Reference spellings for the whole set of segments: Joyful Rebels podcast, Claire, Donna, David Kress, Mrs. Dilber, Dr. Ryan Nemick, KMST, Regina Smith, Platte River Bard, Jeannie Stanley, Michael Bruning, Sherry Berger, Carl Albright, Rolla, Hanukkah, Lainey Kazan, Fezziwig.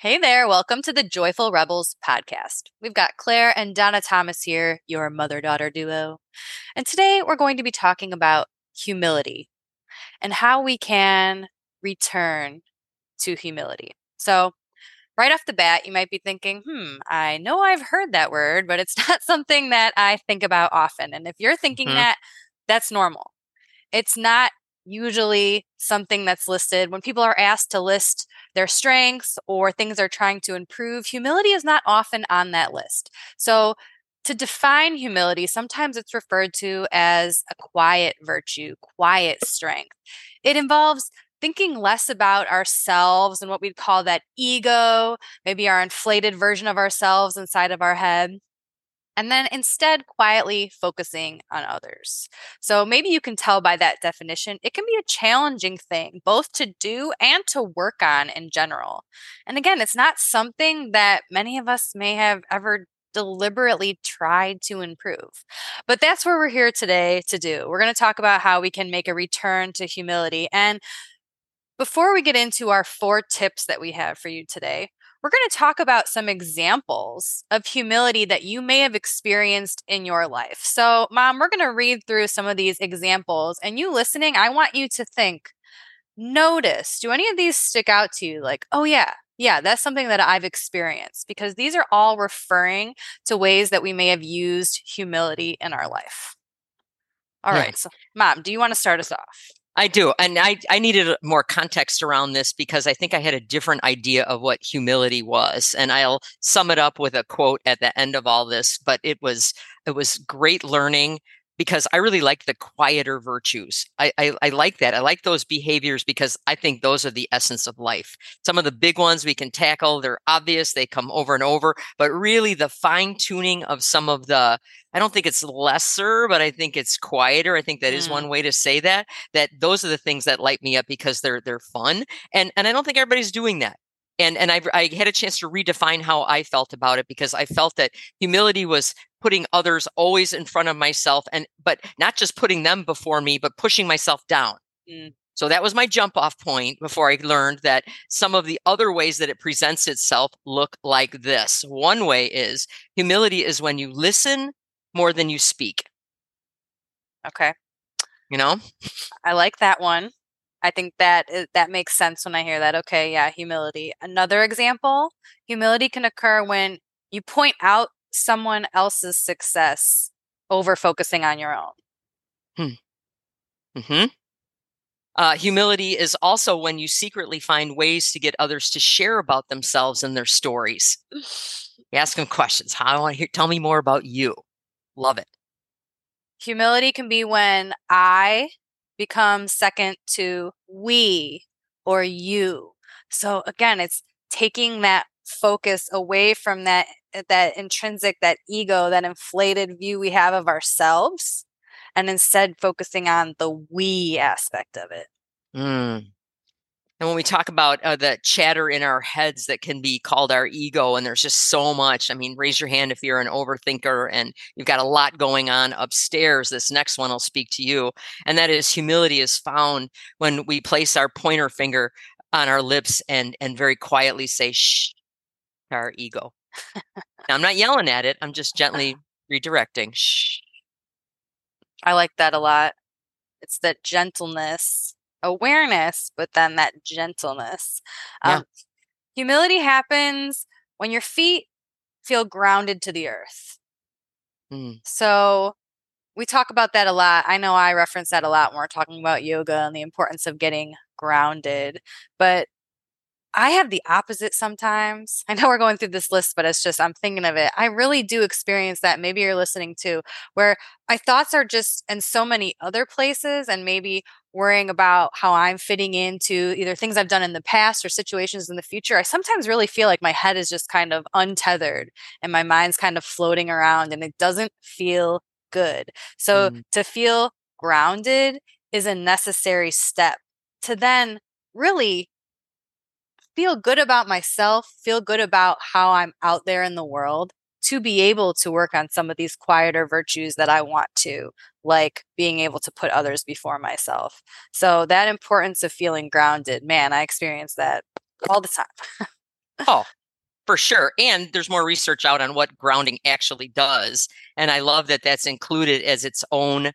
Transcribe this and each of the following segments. Hey there, welcome to the Joyful Rebels podcast. We've got Claire and Donna Thomas here, your mother-daughter duo. And today we're going to be talking about humility and how we can return to humility. So right off the bat, you might be thinking, I know I've heard that word, but it's not something that I think about often. And if you're thinking that, that's normal. It's not usually something that's listed. When people are asked to list their strengths or things they're trying to improve, humility is not often on that list. So to define humility, sometimes it's referred to as a quiet virtue, quiet strength. It involves thinking less about ourselves and what we'd call that ego, maybe our inflated version of ourselves inside of our head. And then instead, quietly focusing on others. So maybe you can tell by that definition, it can be a challenging thing, both to do and to work on in general. And again, it's not something that many of us may have ever deliberately tried to improve. But that's what we're here today to do. We're going to talk about how we can make a return to humility. And before we get into our 4 tips that we have for you today, we're going to talk about some examples of humility that you may have experienced in your life. So, Mom, we're going to read through some of these examples. And you listening, I want you to think, notice, do any of these stick out to you? Like, oh, yeah, that's something that I've experienced. Because these are all referring to ways that we may have used humility in our life. All right. So, Mom, do you want to start us off? I do. And I needed more context around this because I think I had a different idea of what humility was. And I'll sum it up with a quote at the end of all this, but it was great learning because I really like the quieter virtues. I like that. I like those behaviors because I think those are the essence of life. Some of the big ones we can tackle, they're obvious, they come over and over, but really the fine-tuning of some of the, I don't think it's lesser, but I think it's quieter. I think that is one way to say that those are the things that light me up because they're fun. And I don't think everybody's doing that. And I had a chance to redefine how I felt about it because I felt that humility was putting others always in front of myself, but not just putting them before me, but pushing myself down. So that was my jump off point before I learned that some of the other ways that it presents itself look like this. One way is humility is when you listen more than you speak. Okay. You know? I like that one. I think that makes sense when I hear that. Okay, yeah, humility. Another example, humility can occur when you point out someone else's success over focusing on your own. Humility is also when you secretly find ways to get others to share about themselves and their stories. You ask them questions. I want to hear. Tell me more about you. Love it. Humility can be when I become second to we or you. So again, it's taking that focus away from that intrinsic, that ego, that inflated view we have of ourselves, and instead focusing on the we aspect of it. And when we talk about the chatter in our heads that can be called our ego, and there's just so much. I mean, raise your hand if you're an overthinker and you've got a lot going on upstairs. This next one will speak to you. And that is humility is found when we place our pointer finger on our lips and very quietly say, shh, to our ego. Now, I'm not yelling at it. I'm just gently redirecting. Shh. I like that a lot. It's that gentleness. Awareness, but then that gentleness. Humility happens when your feet feel grounded to the earth. So we talk about that a lot. I know I reference that a lot when we're talking about yoga and the importance of getting grounded. But I have the opposite sometimes. I know we're going through this list, but it's just, I'm thinking of it. I really do experience that. Maybe you're listening too, where my thoughts are just in so many other places and maybe worrying about how I'm fitting into either things I've done in the past or situations in the future. I sometimes really feel like my head is just kind of untethered and my mind's kind of floating around and it doesn't feel good. So to feel grounded is a necessary step to then really feel good about myself, feel good about how I'm out there in the world to be able to work on some of these quieter virtues that I want to, like being able to put others before myself. So that importance of feeling grounded, man, I experience that all the time. Oh, for sure. And there's more research out on what grounding actually does. And I love that that's included as its own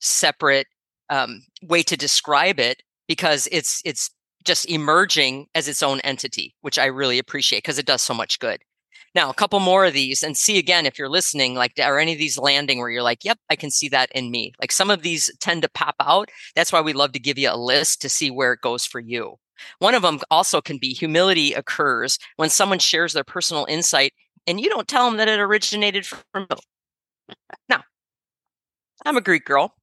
separate way to describe it, because it's just emerging as its own entity, which I really appreciate because it does so much good. Now, a couple more of these, and see again, if you're listening, like, are any of these landing where you're like, yep, I can see that in me. Like, some of these tend to pop out. That's why we love to give you a list to see where it goes for you. One of them also can be humility occurs when someone shares their personal insight and you don't tell them that it originated from you. Now, I'm a Greek girl.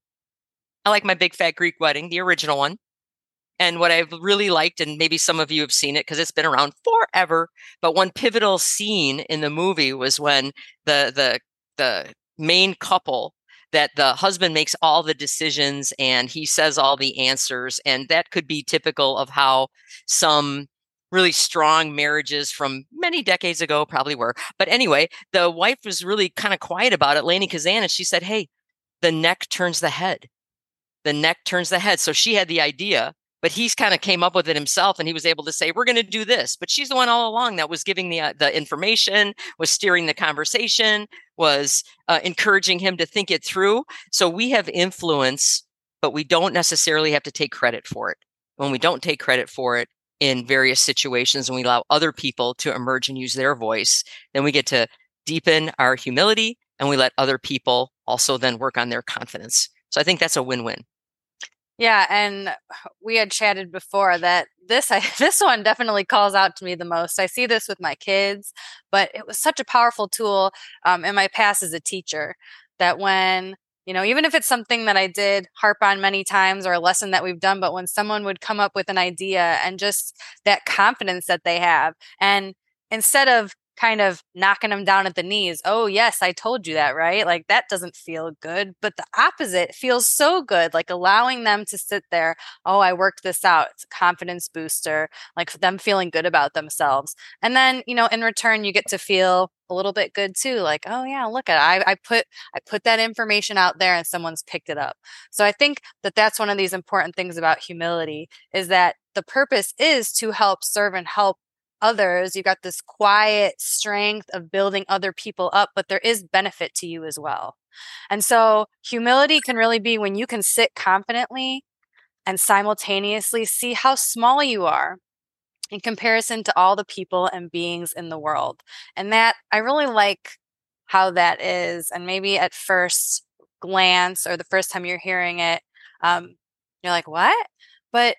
I like my big fat Greek wedding, the original one. And what I've really liked, and maybe some of you have seen it because it's been around forever, but one pivotal scene in the movie was when the main couple, that the husband makes all the decisions and he says all the answers. And that could be typical of how some really strong marriages from many decades ago probably were. But anyway, the wife was really kind of quiet about it, Lainey Kazan, and she said, hey, the neck turns the head. The neck turns the head. So she had the idea, but he's kind of came up with it himself, and he was able to say, we're going to do this. But she's the one all along that was giving the information, was steering the conversation, was encouraging him to think it through. So we have influence, but we don't necessarily have to take credit for it. When we don't take credit for it in various situations and we allow other people to emerge and use their voice, then we get to deepen our humility, and we let other people also then work on their confidence. So I think that's a win-win. Yeah, and we had chatted before that this one definitely calls out to me the most. I see this with my kids, but it was such a powerful tool in my past as a teacher that when, you know, even if it's something that I did harp on many times or a lesson that we've done, but when someone would come up with an idea and just that confidence that they have, and instead of kind of knocking them down at the knees. Oh, yes, I told you that, right? Like, that doesn't feel good. But the opposite feels so good, like allowing them to sit there. Oh, I worked this out. It's a confidence booster, like them feeling good about themselves. And then, you know, in return, you get to feel a little bit good too. Like, oh yeah, look at it. I put that information out there and someone's picked it up. So I think that that's one of these important things about humility, is that the purpose is to help serve and help others. You got this quiet strength of building other people up, but there is benefit to you as well. And so humility can really be when you can sit confidently and simultaneously see how small you are in comparison to all the people and beings in the world. And that, I really like how that is. And maybe at first glance or the first time you're hearing it, you're like, what? But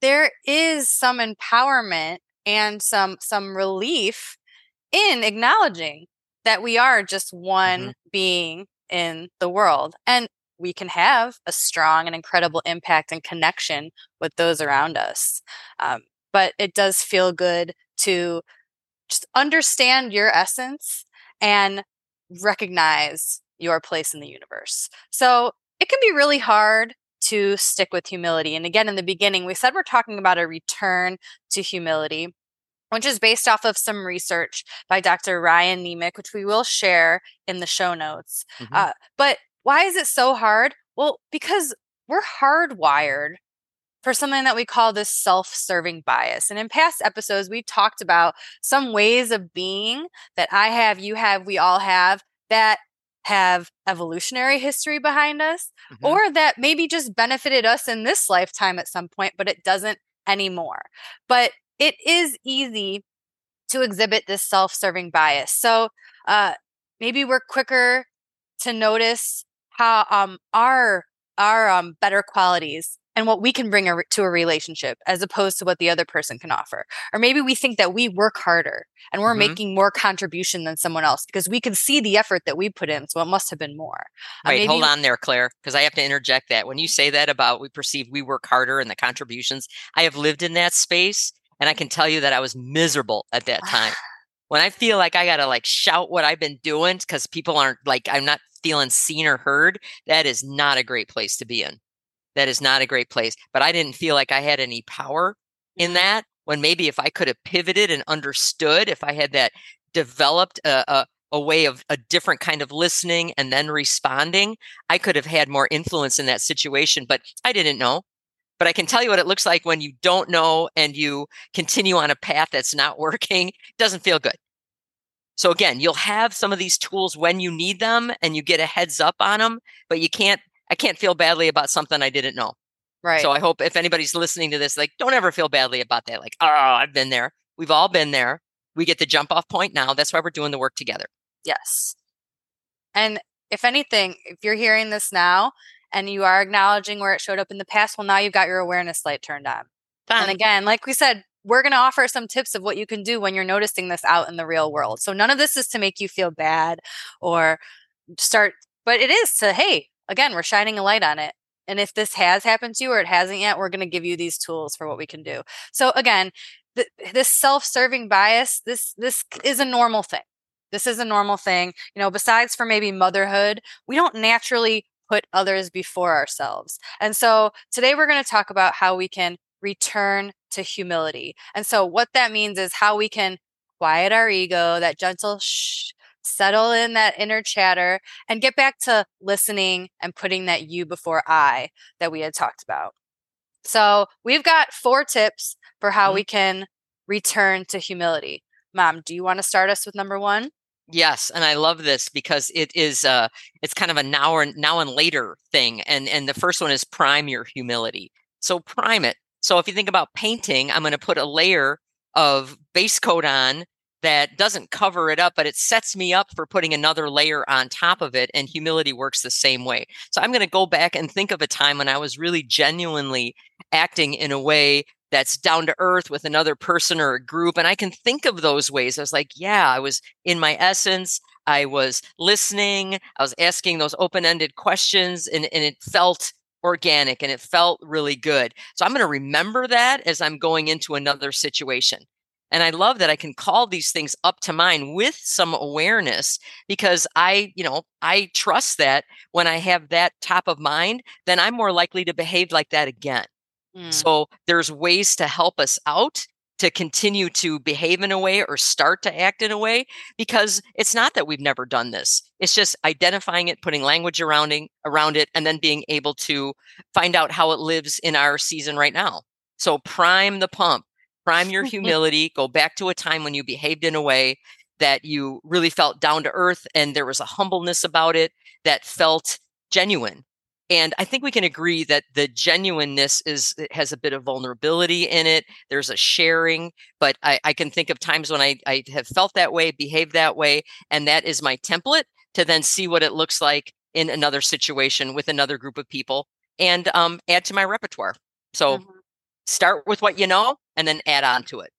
there is some empowerment and some relief in acknowledging that we are just one being in the world. And we can have a strong and incredible impact and connection with those around us. But it does feel good to just understand your essence and recognize your place in the universe. So it can be really hard to stick with humility. And again, in the beginning, we said we're talking about a return to humility, which is based off of some research by Dr. Ryan Nemick, which we will share in the show notes. But why is it so hard? Well, because we're hardwired for something that we call this self-serving bias. And in past episodes, we talked about some ways of being that I have, you have, we all have, that have evolutionary history behind us, or that maybe just benefited us in this lifetime at some point, but it doesn't anymore. But it is easy to exhibit this self-serving bias. So maybe we're quicker to notice how our better qualities and what we can bring to a relationship as opposed to what the other person can offer. Or maybe we think that we work harder and we're making more contribution than someone else because we can see the effort that we put in. So it must have been more. Wait, hold on there, Claire, because I have to interject that. When you say that about we perceive we work harder and the contributions, I have lived in that space and I can tell you that I was miserable at that time. When I feel like I got to like shout what I've been doing because people aren't like, I'm not feeling seen or heard, that is not a great place to be in. That is not a great place, but I didn't feel like I had any power in that, when maybe if I could have pivoted and understood, if I had that developed a way of a different kind of listening and then responding, I could have had more influence in that situation, but I didn't know. But I can tell you what it looks like when you don't know and you continue on a path that's not working. It doesn't feel good. So again, you'll have some of these tools when you need them and you get a heads up on them, but you can't, I can't feel badly about something I didn't know. Right. So I hope if anybody's listening to this, like, don't ever feel badly about that. Like, oh, I've been there. We've all been there. We get the jump off point now. That's why we're doing the work together. Yes. And if anything, if you're hearing this now and you are acknowledging where it showed up in the past, well, now you've got your awareness light turned on. Fun. And again, like we said, we're going to offer some tips of what you can do when you're noticing this out in the real world. So none of this is to make you feel bad or start, but it is to, hey, again, we're shining a light on it. And if this has happened to you or it hasn't yet, we're going to give you these tools for what we can do. So again, this self-serving bias, this is a normal thing. This is a normal thing. You know, besides for maybe motherhood, we don't naturally put others before ourselves. And so today we're going to talk about how we can return to humility. And so what that means is how we can quiet our ego, that gentle shh, settle in that inner chatter, and get back to listening and putting that you before I that we had talked about. So we've got 4 tips for how we can return to humility. Mom, do you want to start us with number 1? Yes. And I love this because it is it's kind of a now and later thing. And the first one is prime your humility. So prime it. So if you think about painting, I'm going to put a layer of base coat on that doesn't cover it up, but it sets me up for putting another layer on top of it. And humility works the same way. So I'm going to go back and think of a time when I was really genuinely acting in a way that's down to earth with another person or a group. And I can think of those ways. I was like, yeah, I was in my essence. I was listening. I was asking those open-ended questions and it felt organic and it felt really good. So I'm going to remember that as I'm going into another situation. And I love that I can call these things up to mind with some awareness because I trust that when I have that top of mind, then I'm more likely to behave like that again. Mm. So there's ways to help us out to continue to behave in a way or start to act in a way, because it's not that we've never done this. It's just identifying it, putting language around it, and then being able to find out how it lives in our season right now. So prime the pump. Prime your humility, go back to a time when you behaved in a way that you really felt down to earth and there was a humbleness about it that felt genuine. And I think we can agree that the genuineness has a bit of vulnerability in it. There's a sharing, but I can think of times when I have felt that way, behaved that way, and that is my template to then see what it looks like in another situation with another group of people and add to my repertoire. So start with what you know and then add on to it.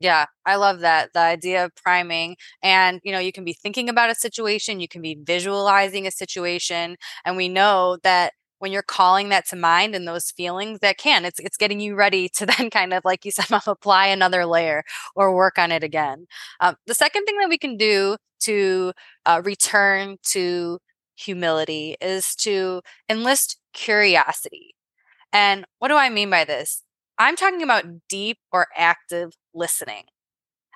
Yeah, I love that. The idea of priming. And, you can be thinking about a situation, you can be visualizing a situation. And we know that when you're calling that to mind and those feelings, it's getting you ready to then kind of, like you said, apply another layer or work on it again. The second thing that we can do to return to humility is to enlist curiosity. And what do I mean by this? I'm talking about deep or active listening.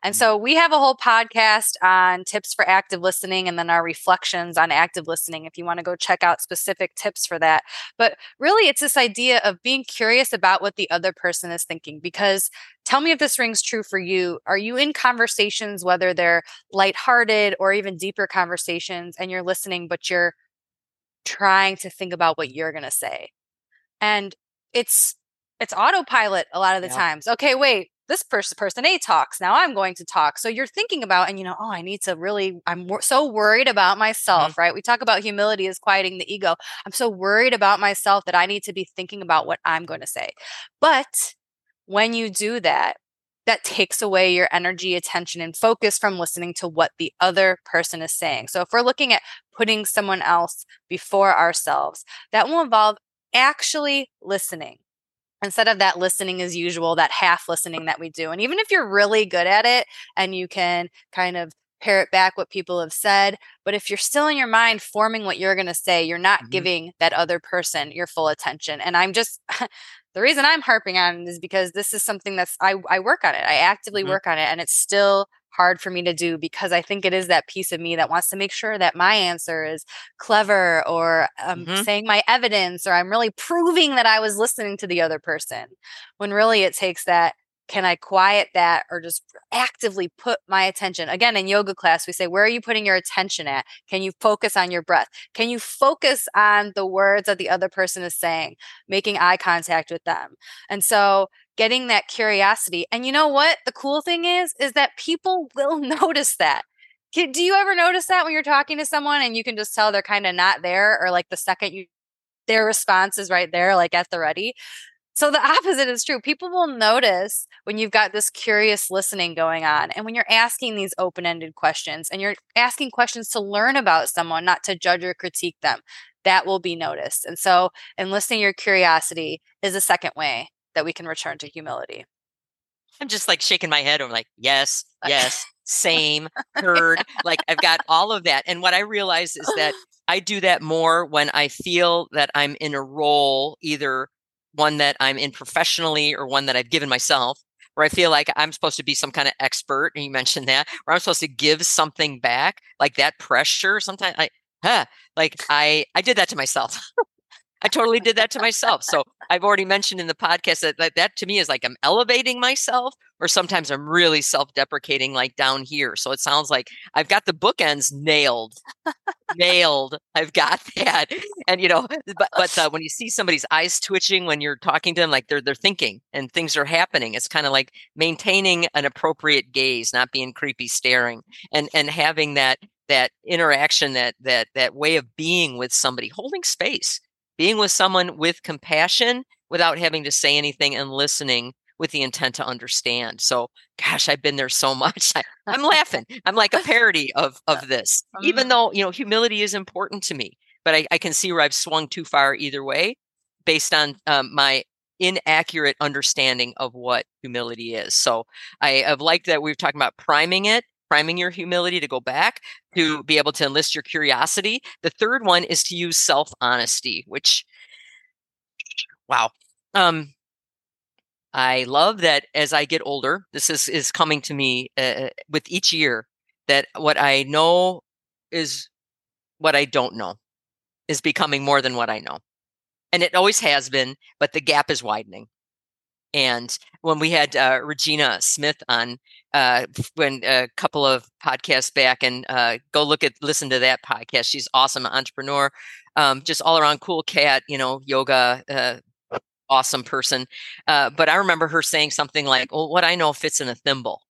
And so we have a whole podcast on tips for active listening and then our reflections on active listening if you want to go check out specific tips for that. But really, it's this idea of being curious about what the other person is thinking, because tell me if this rings true for you. Are you in conversations, whether they're lighthearted or even deeper conversations, and you're listening, but you're trying to think about what you're going to say? And it's autopilot a lot of the times. Okay, wait, this person A talks. Now I'm going to talk. So you're thinking about, and I'm so worried about myself, right? We talk about humility as quieting the ego. I'm so worried about myself that I need to be thinking about what I'm going to say. But when you do that, that takes away your energy, attention, and focus from listening to what the other person is saying. So if we're looking at putting someone else before ourselves, that will involve actually listening, instead of that listening as usual, that half listening that we do. And even if you're really good at it and you can kind of parrot back what people have said, but if you're still in your mind forming what you're going to say, you're not giving that other person your full attention. And the reason I'm harping on it is because this is something that's, I work on it. I actively work on it, and it's still hard for me to do, because I think it is that piece of me that wants to make sure that my answer is clever, or I'm saying my evidence, or I'm really proving that I was listening to the other person, when really it takes that, can I quiet that or just actively put my attention? Again, in yoga class, we say, where are you putting your attention at? Can you focus on your breath? Can you focus on the words that the other person is saying, making eye contact with them? And so getting that curiosity. And you know what? The cool thing is that people will notice that. Do you ever notice that when you're talking to someone and you can just tell they're kind of not there, or like the second their response is right there, like at the ready? So the opposite is true. People will notice when you've got this curious listening going on, and when you're asking these open-ended questions, and you're asking questions to learn about someone, not to judge or critique them, that will be noticed. And so enlisting your curiosity is a second way that we can return to humility. I'm just like shaking my head. I'm like, yes, yes, same, heard. Like I've got all of that. And what I realize is that I do that more when I feel that I'm in a role, either one that I'm in professionally or one that I've given myself, where I feel like I'm supposed to be some kind of expert. And you mentioned that, where I'm supposed to give something back, like that pressure. Sometimes I did that to myself. I totally did that to myself. So I've already mentioned in the podcast that to me is like, I'm elevating myself, or sometimes I'm really self-deprecating, like down here. So it sounds like I've got the bookends nailed. I've got that. And, but when you see somebody's eyes twitching, when you're talking to them, like they're thinking and things are happening, it's kind of like maintaining an appropriate gaze, not being creepy staring, and having that interaction, that way of being with somebody, holding space. Being with someone with compassion without having to say anything, and listening with the intent to understand. So, gosh, I've been there so much. I'm laughing. I'm like a parody of this, even though, humility is important to me, but I can see where I've swung too far either way based on my inaccurate understanding of what humility is. So I have liked that we've talked about priming your humility to go back, to be able to enlist your curiosity. The third one is to use self-honesty, which, wow. I love that as I get older, this is coming to me with each year, that what I know is what I don't know is becoming more than what I know. And it always has been, but the gap is widening. And when we had Regina Smith on, when a couple of podcasts back, and go listen to that podcast. She's awesome, entrepreneur, just all around cool cat, yoga, awesome person. But I remember her saying something like, "Well, what I know fits in a thimble,"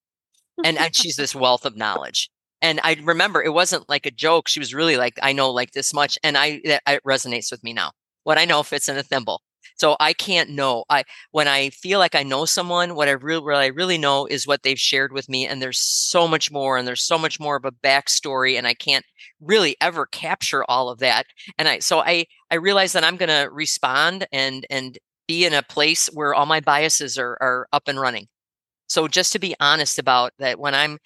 and she's this wealth of knowledge. And I remember it wasn't like a joke. She was really like, "I know like this much," and it resonates with me now. What I know fits in a thimble. So I can't know. When I feel like I know someone, what I really know is what they've shared with me. And there's so much more, and there's so much more of a backstory, and I can't really ever capture all of that. And I realize that I'm going to respond and be in a place where all my biases are up and running. So just to be honest about that, when I'm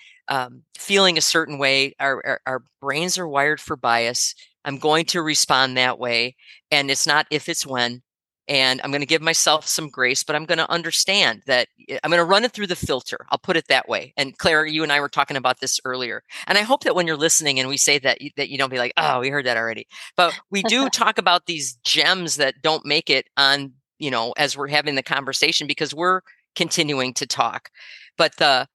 feeling a certain way, our brains are wired for bias. I'm going to respond that way. And it's not if, it's when. And I'm going to give myself some grace, but I'm going to understand that I'm going to run it through the filter. I'll put it that way. And Claire, you and I were talking about this earlier. And I hope that when you're listening and we say that you don't be like, oh, we heard that already. But we do talk about these gems that don't make it on, as we're having the conversation, because we're continuing to talk. But the,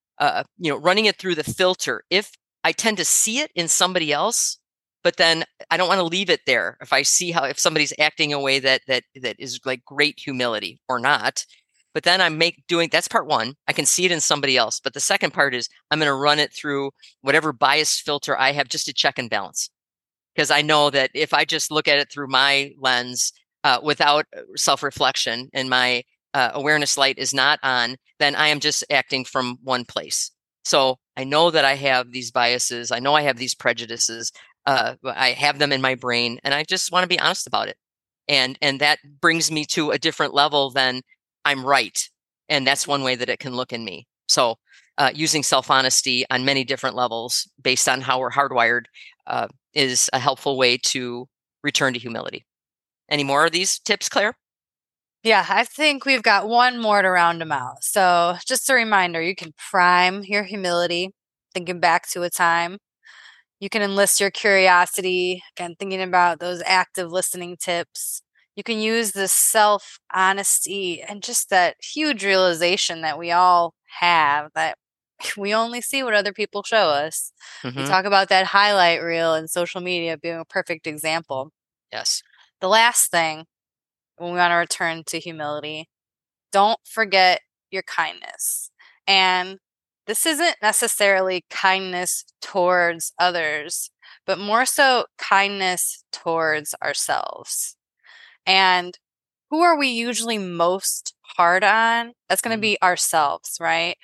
running it through the filter, if I tend to see it in somebody else, but then I don't want to leave it there. If I see if somebody's acting a way that is like great humility or not, but then that's part one. I can see it in somebody else. But the second part is I'm going to run it through whatever bias filter I have, just to check and balance. Because I know that if I just look at it through my lens without self-reflection, and my awareness light is not on, then I am just acting from one place. So I know that I have these biases. I know I have these prejudices. I have them in my brain, and I just want to be honest about it. And that brings me to a different level than I'm right. And that's one way that it can look in me. So using self-honesty on many different levels based on how we're hardwired is a helpful way to return to humility. Any more of these tips, Claire? Yeah, I think we've got one more to round them out. So just a reminder, you can prime your humility thinking back to a time. You can enlist your curiosity. Again, thinking about those active listening tips. You can use the self-honesty and just that huge realization that we all have that we only see what other people show us. Mm-hmm. We talk about that highlight reel and social media being a perfect example. Yes. The last thing, when we want to return to humility, don't forget your kindness. And this isn't necessarily kindness towards others, but more so kindness towards ourselves. And who are we usually most hard on? That's going to be ourselves, right?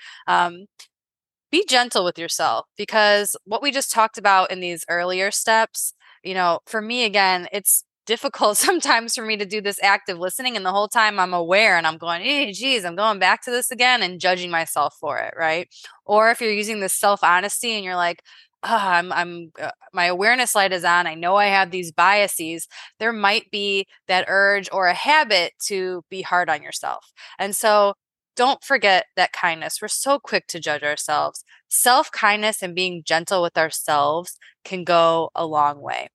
Be gentle with yourself, because what we just talked about in these earlier steps, you know, for me, again, it's difficult sometimes for me to do this active listening. And the whole time I'm aware and I'm going, hey, geez, I'm going back to this again and judging myself for it, right? Or if you're using this self-honesty and you're like, oh, my awareness light is on. I know I have these biases. There might be that urge or a habit to be hard on yourself. And so don't forget that kindness. We're so quick to judge ourselves. Self-kindness and being gentle with ourselves can go a long way.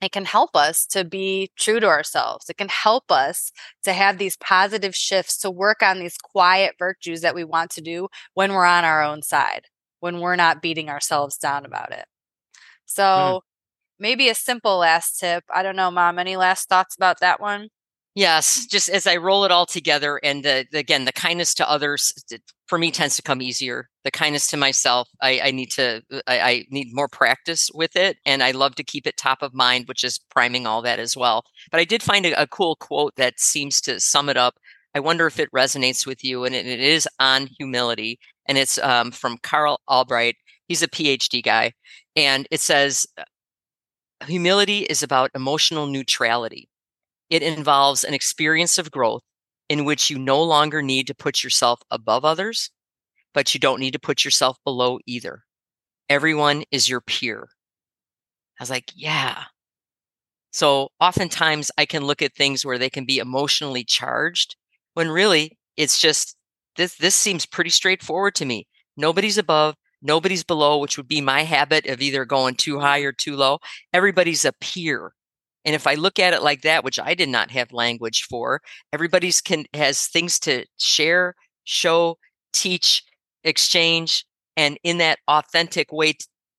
It can help us to be true to ourselves. It can help us to have these positive shifts, to work on these quiet virtues that we want to do when we're on our own side, when we're not beating ourselves down about it. So maybe a simple last tip. I don't know, Mom, any last thoughts about that one? Yes, just as I roll it all together, and again, the kindness to others for me tends to come easier. The kindness to myself, I need more practice with it, and I love to keep it top of mind, which is priming all that as well. But I did find a cool quote that seems to sum it up. I wonder if it resonates with you, and it is on humility, and it's from Carl Albright. He's a PhD guy, and it says, "Humility is about emotional neutrality. It involves an experience of growth in which you no longer need to put yourself above others, but you don't need to put yourself below either. Everyone is your peer." I was like, yeah. So oftentimes I can look at things where they can be emotionally charged when really it's just, this seems pretty straightforward to me. Nobody's above, nobody's below, which would be my habit of either going too high or too low. Everybody's a peer. And if I look at it like that, which I did not have language for, everybody's has things to share, show, teach, exchange, and in that authentic way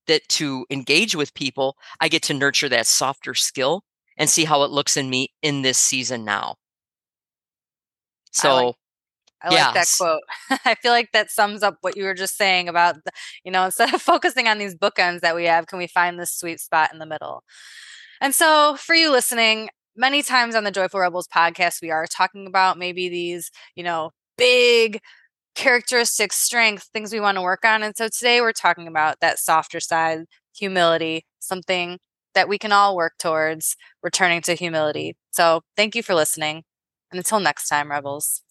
that to engage with people, I get to nurture that softer skill and see how it looks in me in this season now. So I like that quote. I feel like that sums up what you were just saying about, you know, instead of focusing on these bookends that we have, can we find this sweet spot in the middle? And so for you listening, many times on the Joyful Rebels podcast, we are talking about maybe these, you know, big characteristics, strengths, things we want to work on. And so today we're talking about that softer side, humility, something that we can all work towards, returning to humility. So thank you for listening. And until next time, Rebels.